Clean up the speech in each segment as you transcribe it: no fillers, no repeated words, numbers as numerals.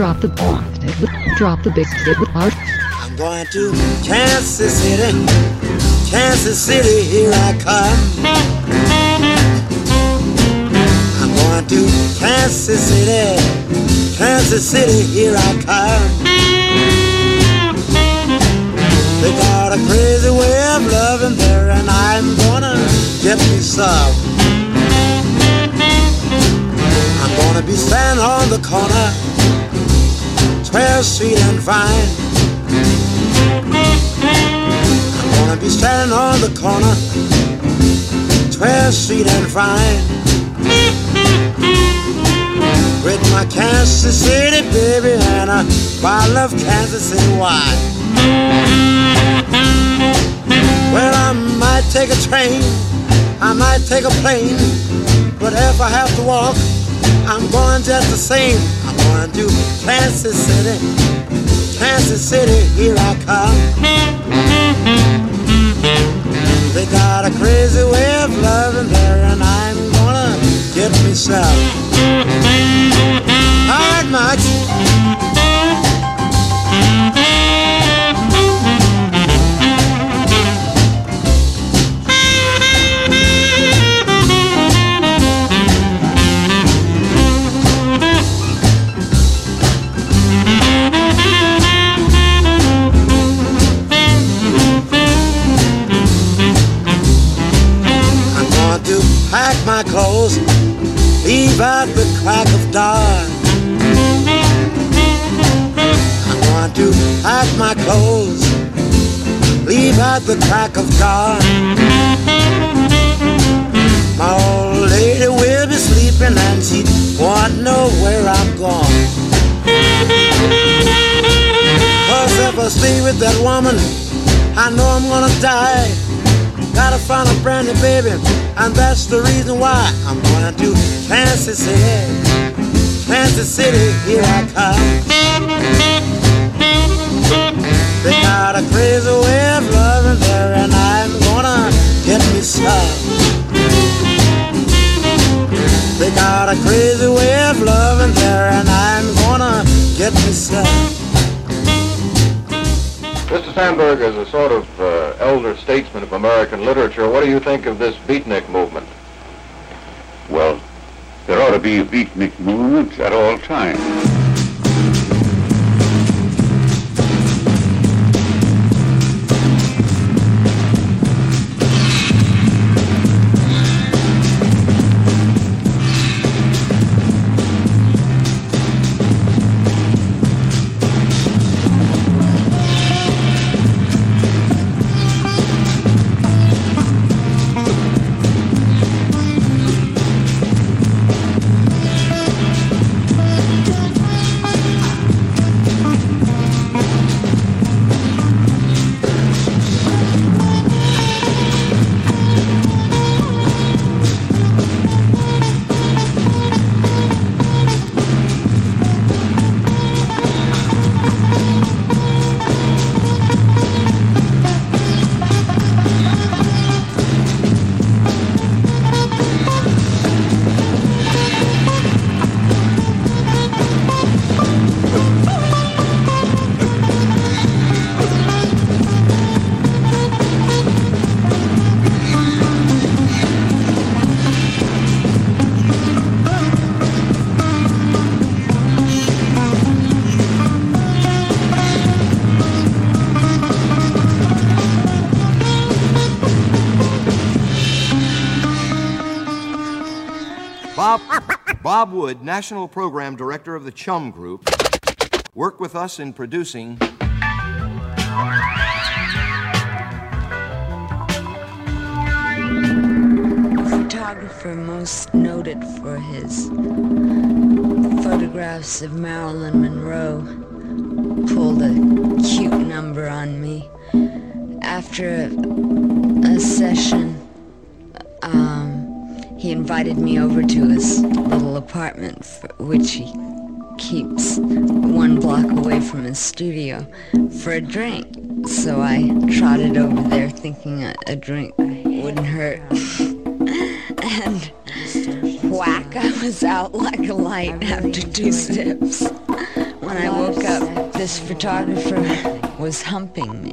Drop the bomb. Drop the big stick with art. I'm going to Kansas City. Kansas City, here I come. I'm going to Kansas City. Kansas City, here I come. They got a crazy way of loving there, and I'm gonna get me some. I'm gonna be standing on the corner, 12th Street and Vine. I'm gonna be standing on the corner, 12th Street and Vine, with my Kansas City baby and a bottle of Kansas City wine. Well, I might take a train, I might take a plane, but if I have to walk, I'm going just the same. I'm going to Kansas City, Kansas City, here I come. They got a crazy way of loving there, and I'm gonna get me some. All right, Max. Pack my clothes, leave at the crack of dawn. I'm going to pack my clothes, leave at the crack of dawn. My old lady will be sleeping and she won't know where I'm gone. 'Cause if I stay with that woman, I know I'm gonna die. Gotta find a brand new baby, and that's the reason why I'm gonna do Kansas City, Kansas City, here I come. They got a crazy way of loving there, and I'm gonna get me some. They got a crazy way of loving there, and I'm gonna get me some. Mr. Sandburg, as a sort of elder statesman of American literature, what do you think of this beatnik movement? Well, there ought to be a beatnik movement at all times. Bob Wood, National Program Director of the Chum Group, worked with us in producing photographer most noted for his photographs of Marilyn Monroe, pulled a cute number on me after a session. He invited me over to his little apartment, which he keeps one block away from his studio, for a drink. So I trotted over there thinking a drink wouldn't hurt. And whack, I was out like a light after two sips. When I woke up, this photographer was humping me.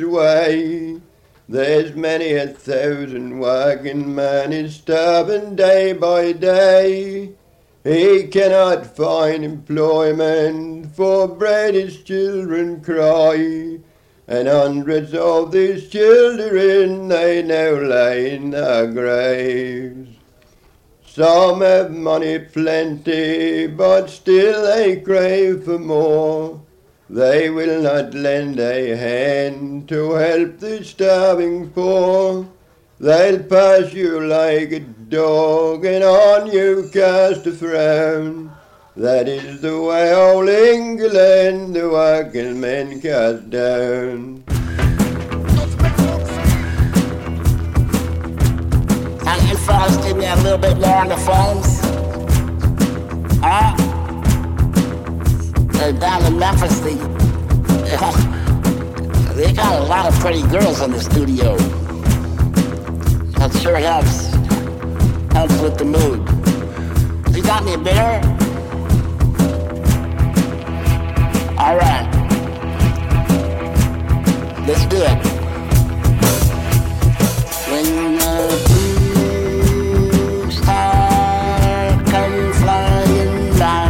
Way. There's many a thousand working man is starving day by day. He cannot find employment, for bread his children cry. And hundreds of these children they now lie in their graves. Some have money plenty, but still they crave for more. They will not lend a hand to help the starving poor. They'll pass you like a dog, and on you cast a frown. That is the way old England the working men cast down. Can you fellas give me a little bit more on the phones? Down in Memphis, they got a lot of pretty girls in the studio. That sure helps with the mood. You got me a beer? All right, let's do it. When the blue star comes flying down,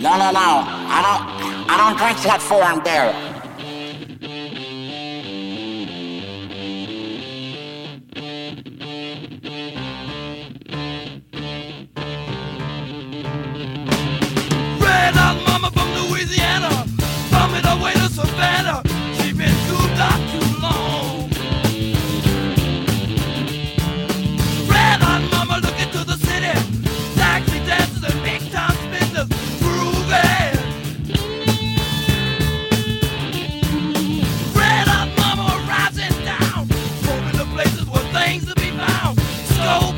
No. I don't drink that foreign beer. Red hot mama from Louisiana, from it away to Savannah. She been cooped up too long. Red hot mama looking to the city, taxi dances and big time spenders. Oh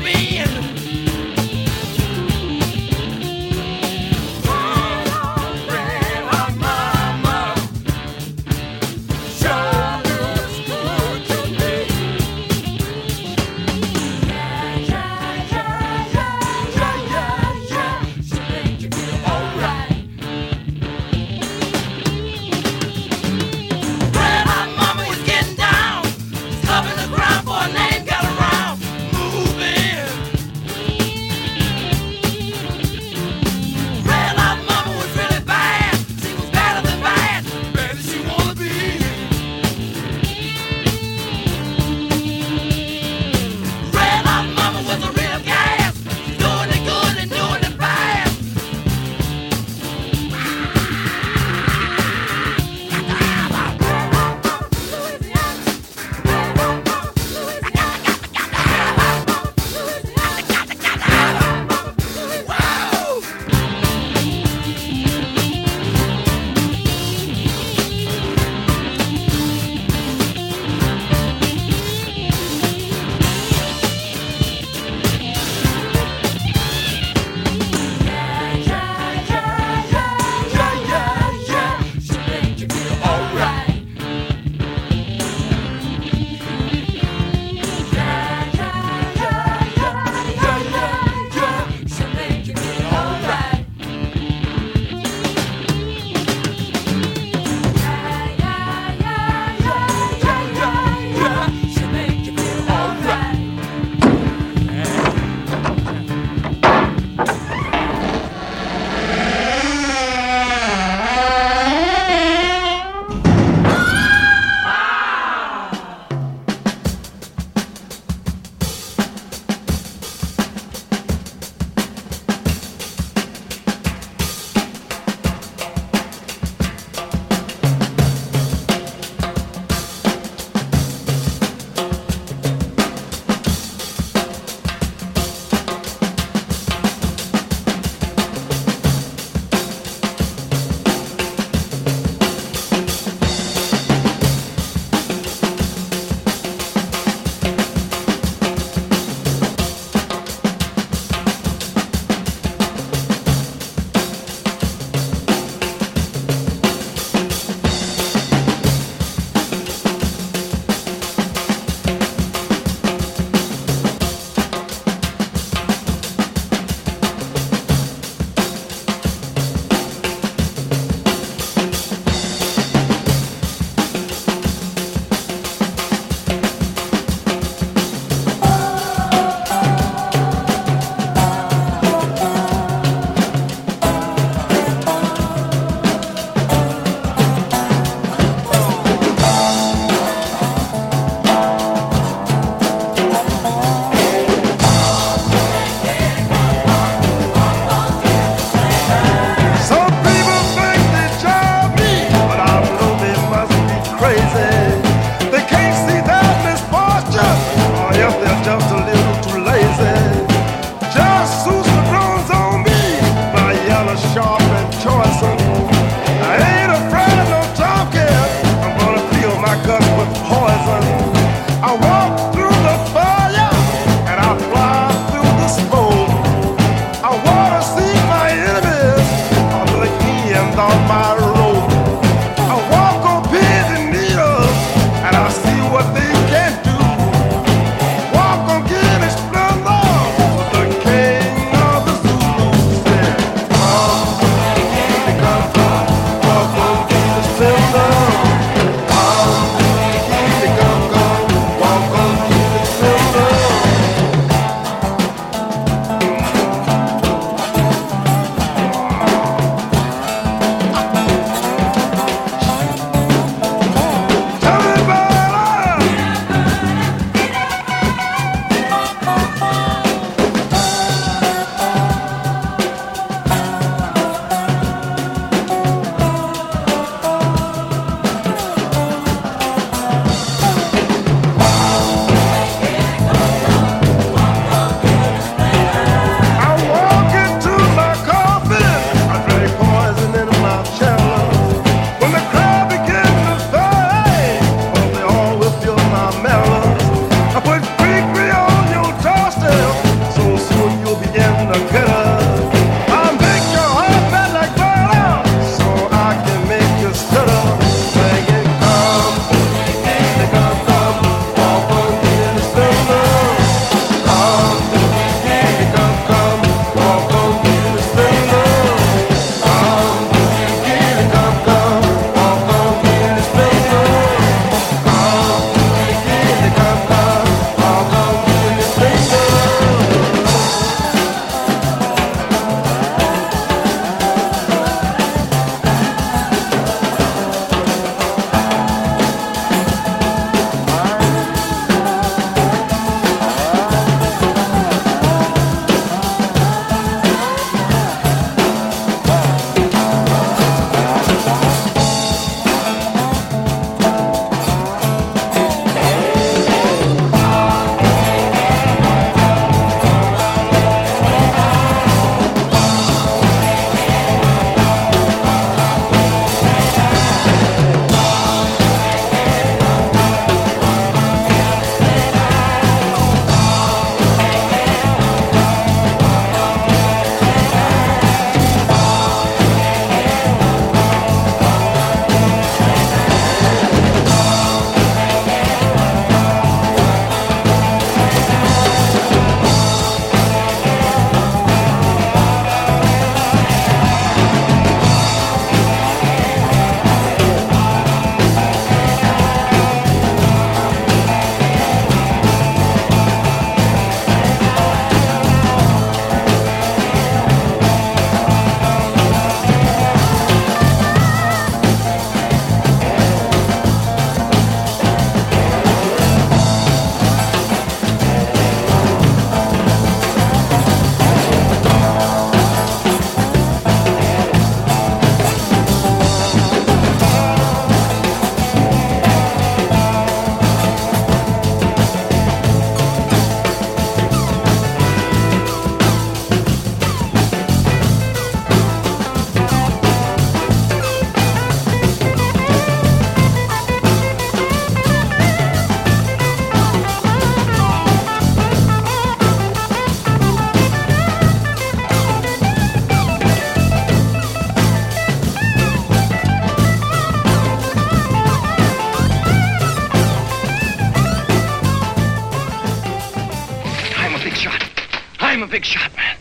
big shot, man.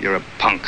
You're a punk.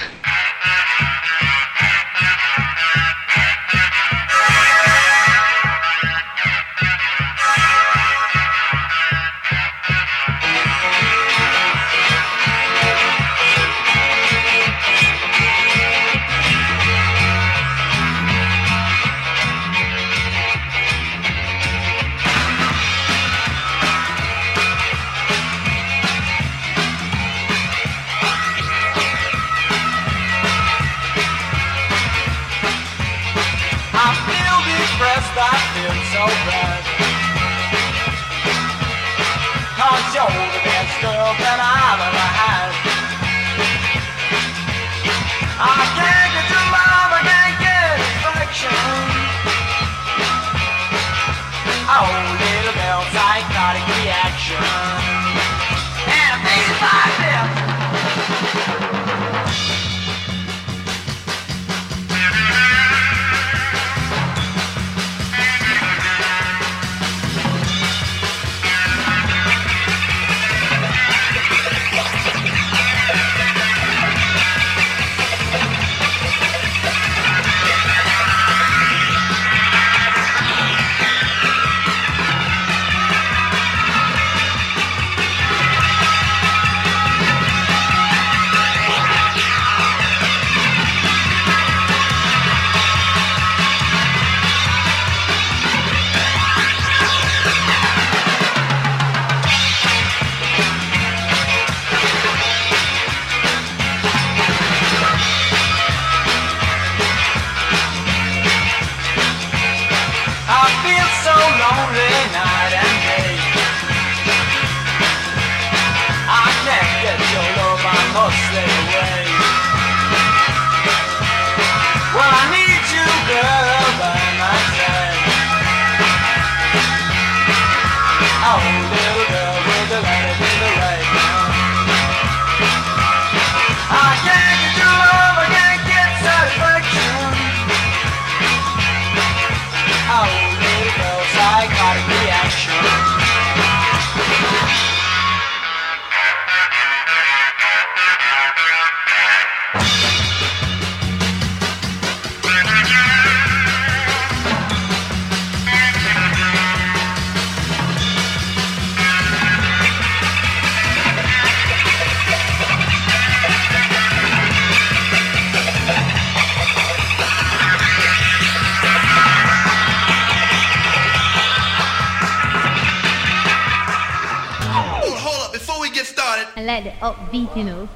Upbeat, you know.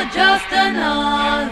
You're just another.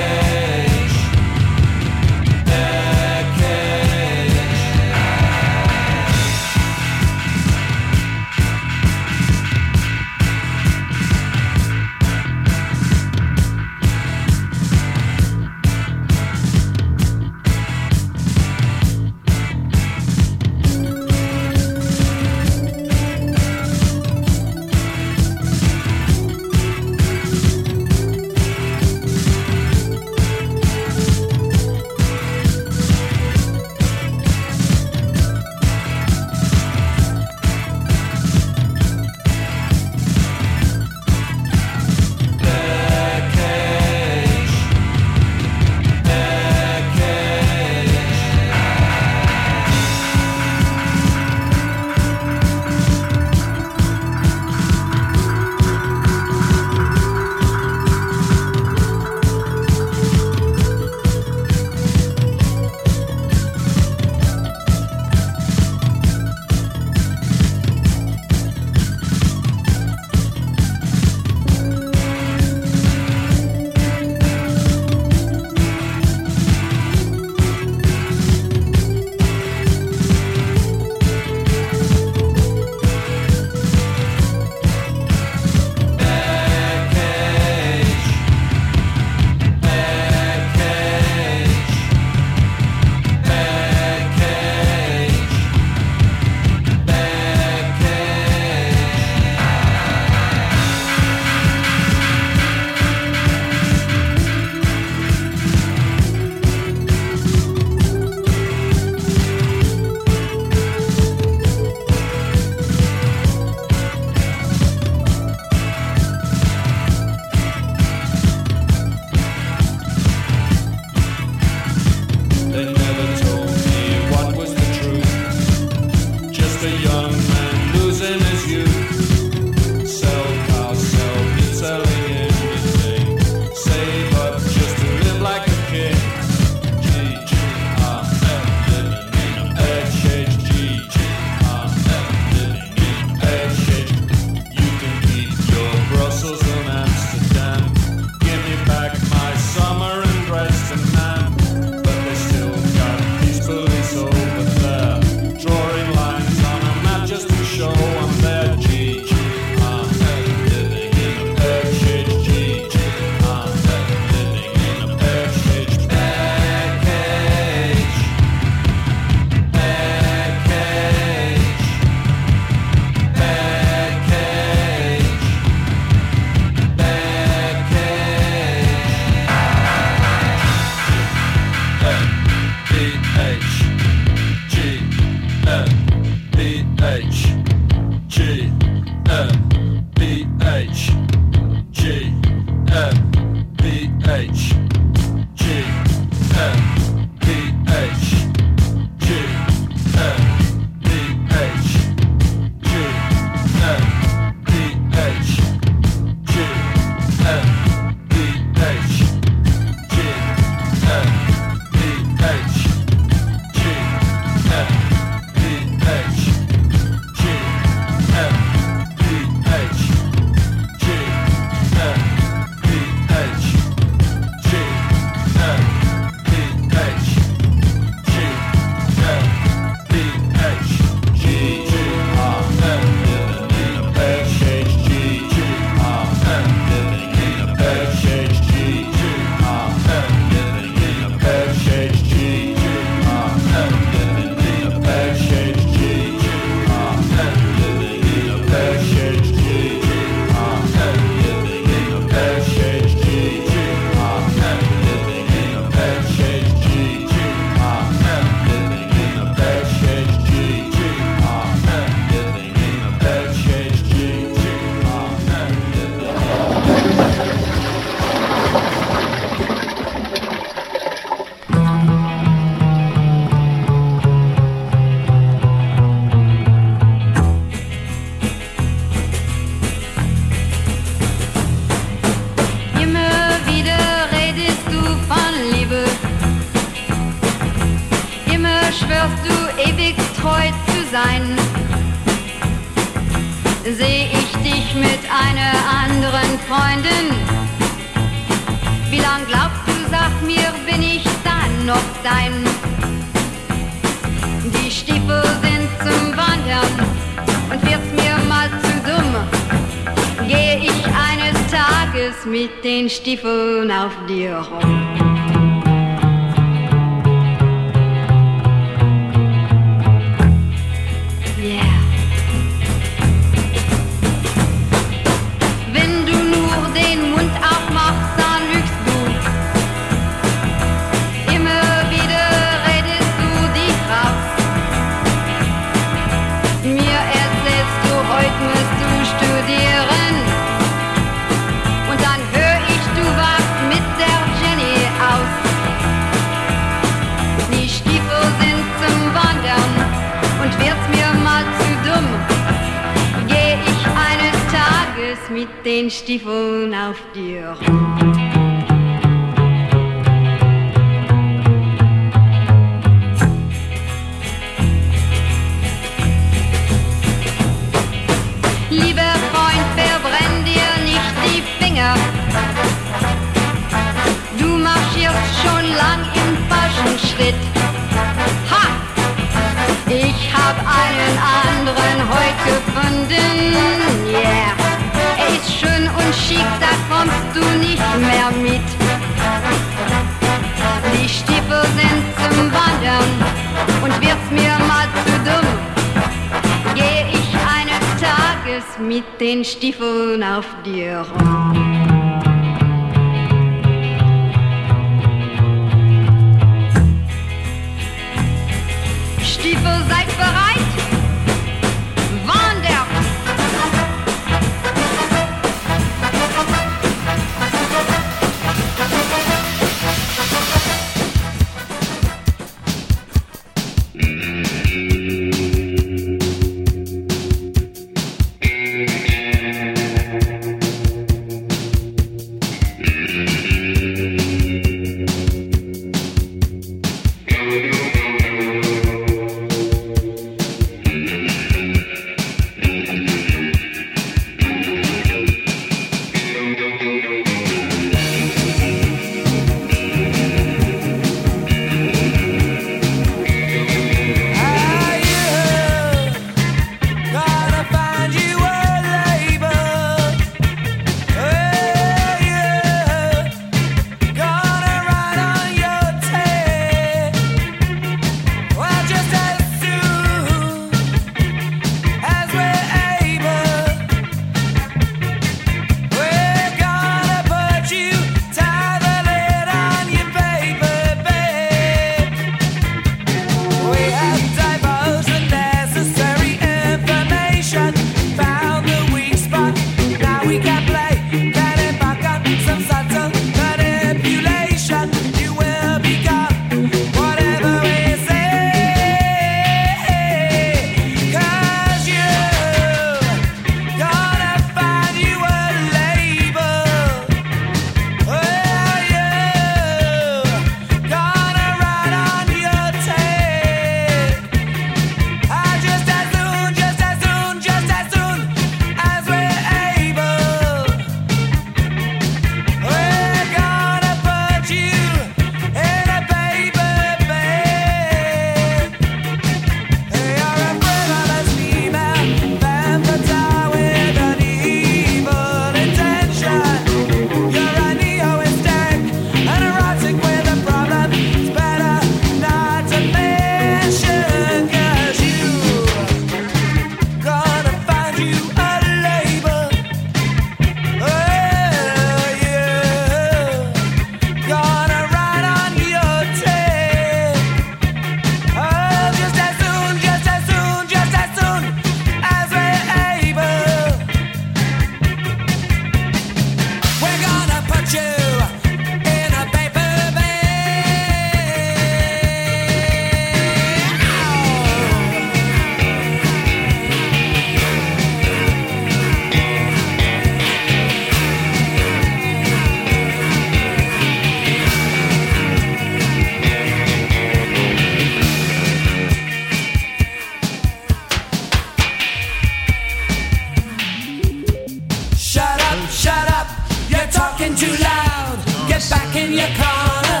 in your corner.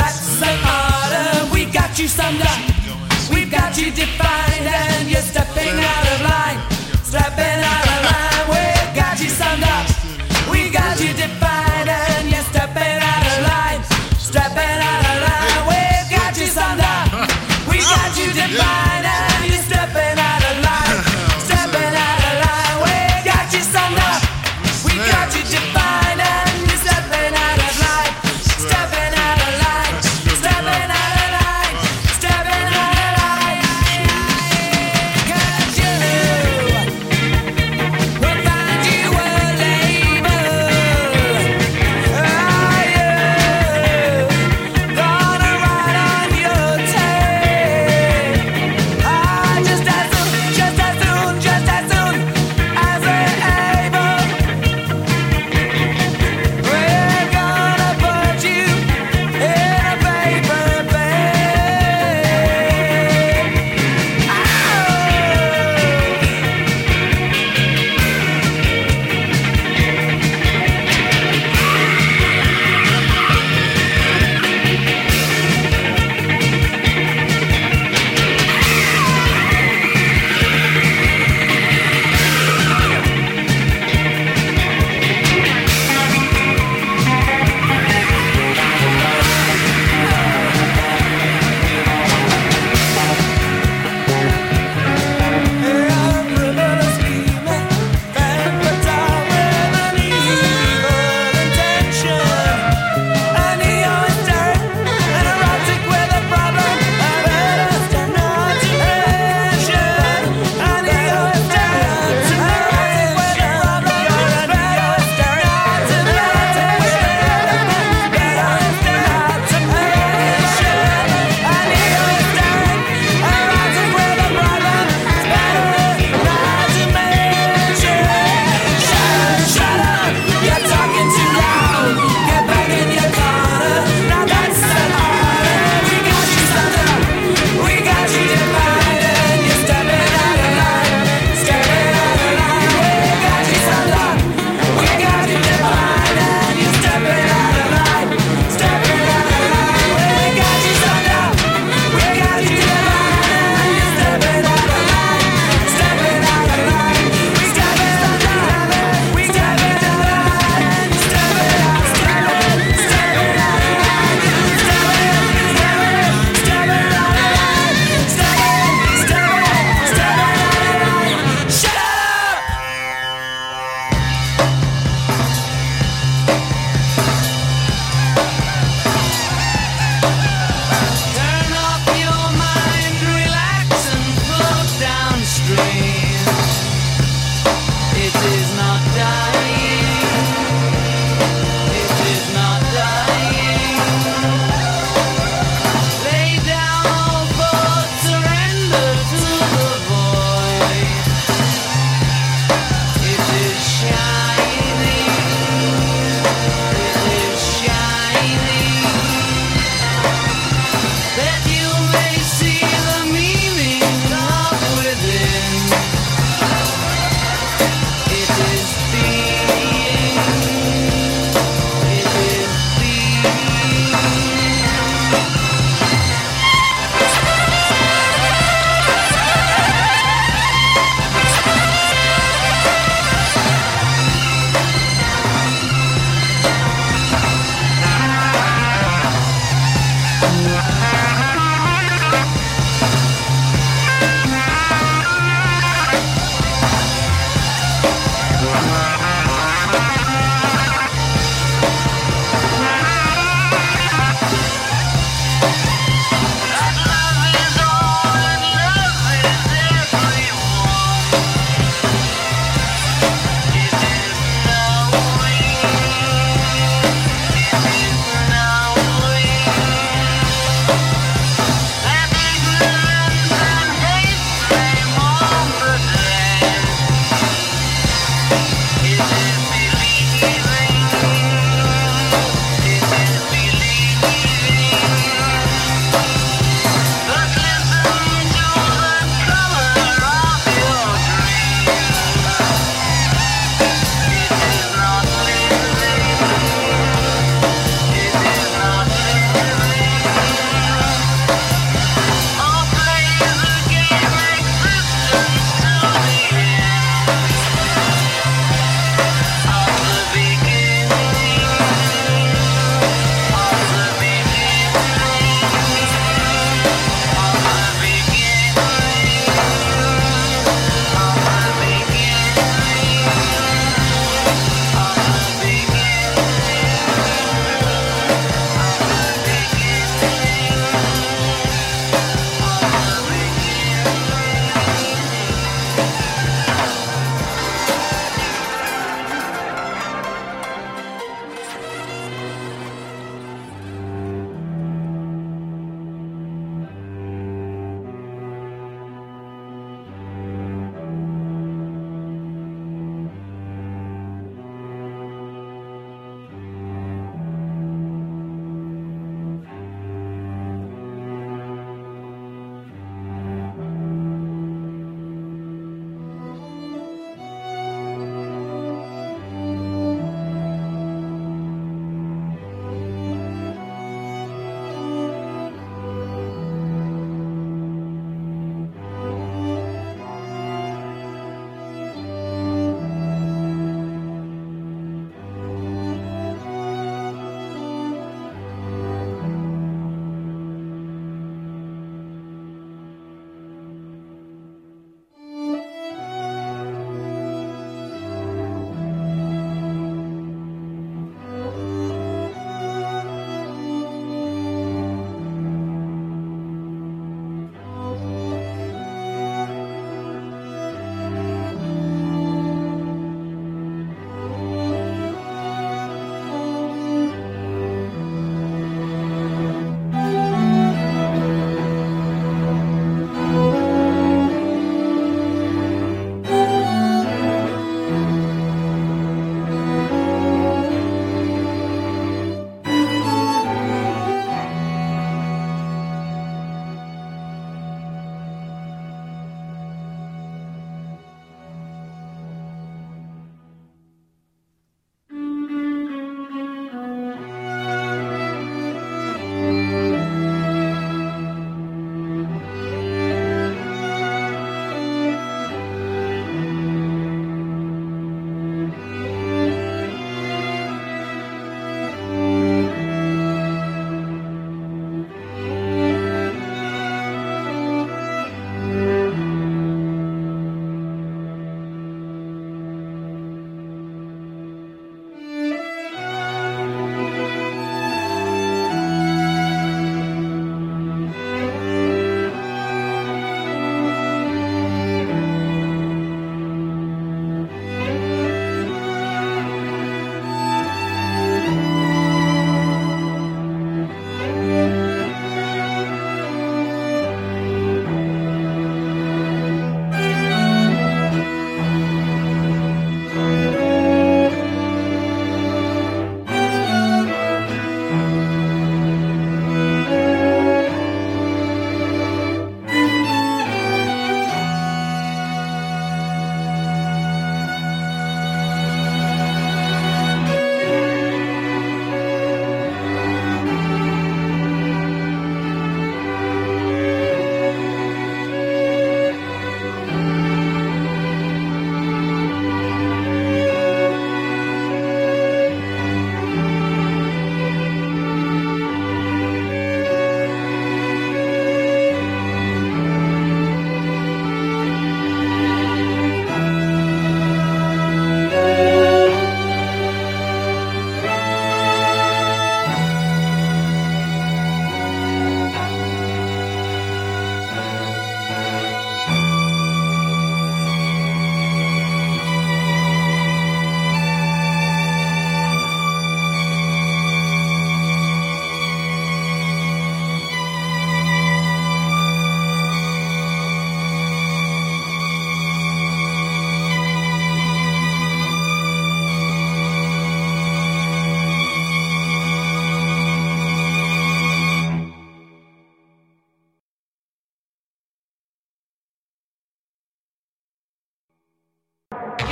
That's an order. We got you summed up. We've got you defined, and you're stepping out of line. Stepping out of line. We've got you summed up. We got you defined, and you're stepping out of line. Stepping out of line. We've got you summed up. We got you defined, and you're stepping out of line. Stepping out of line. We've got you summed up. We got you defined.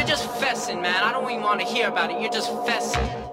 You're just fessing, man. I don't even want to hear about it. You're just fessing.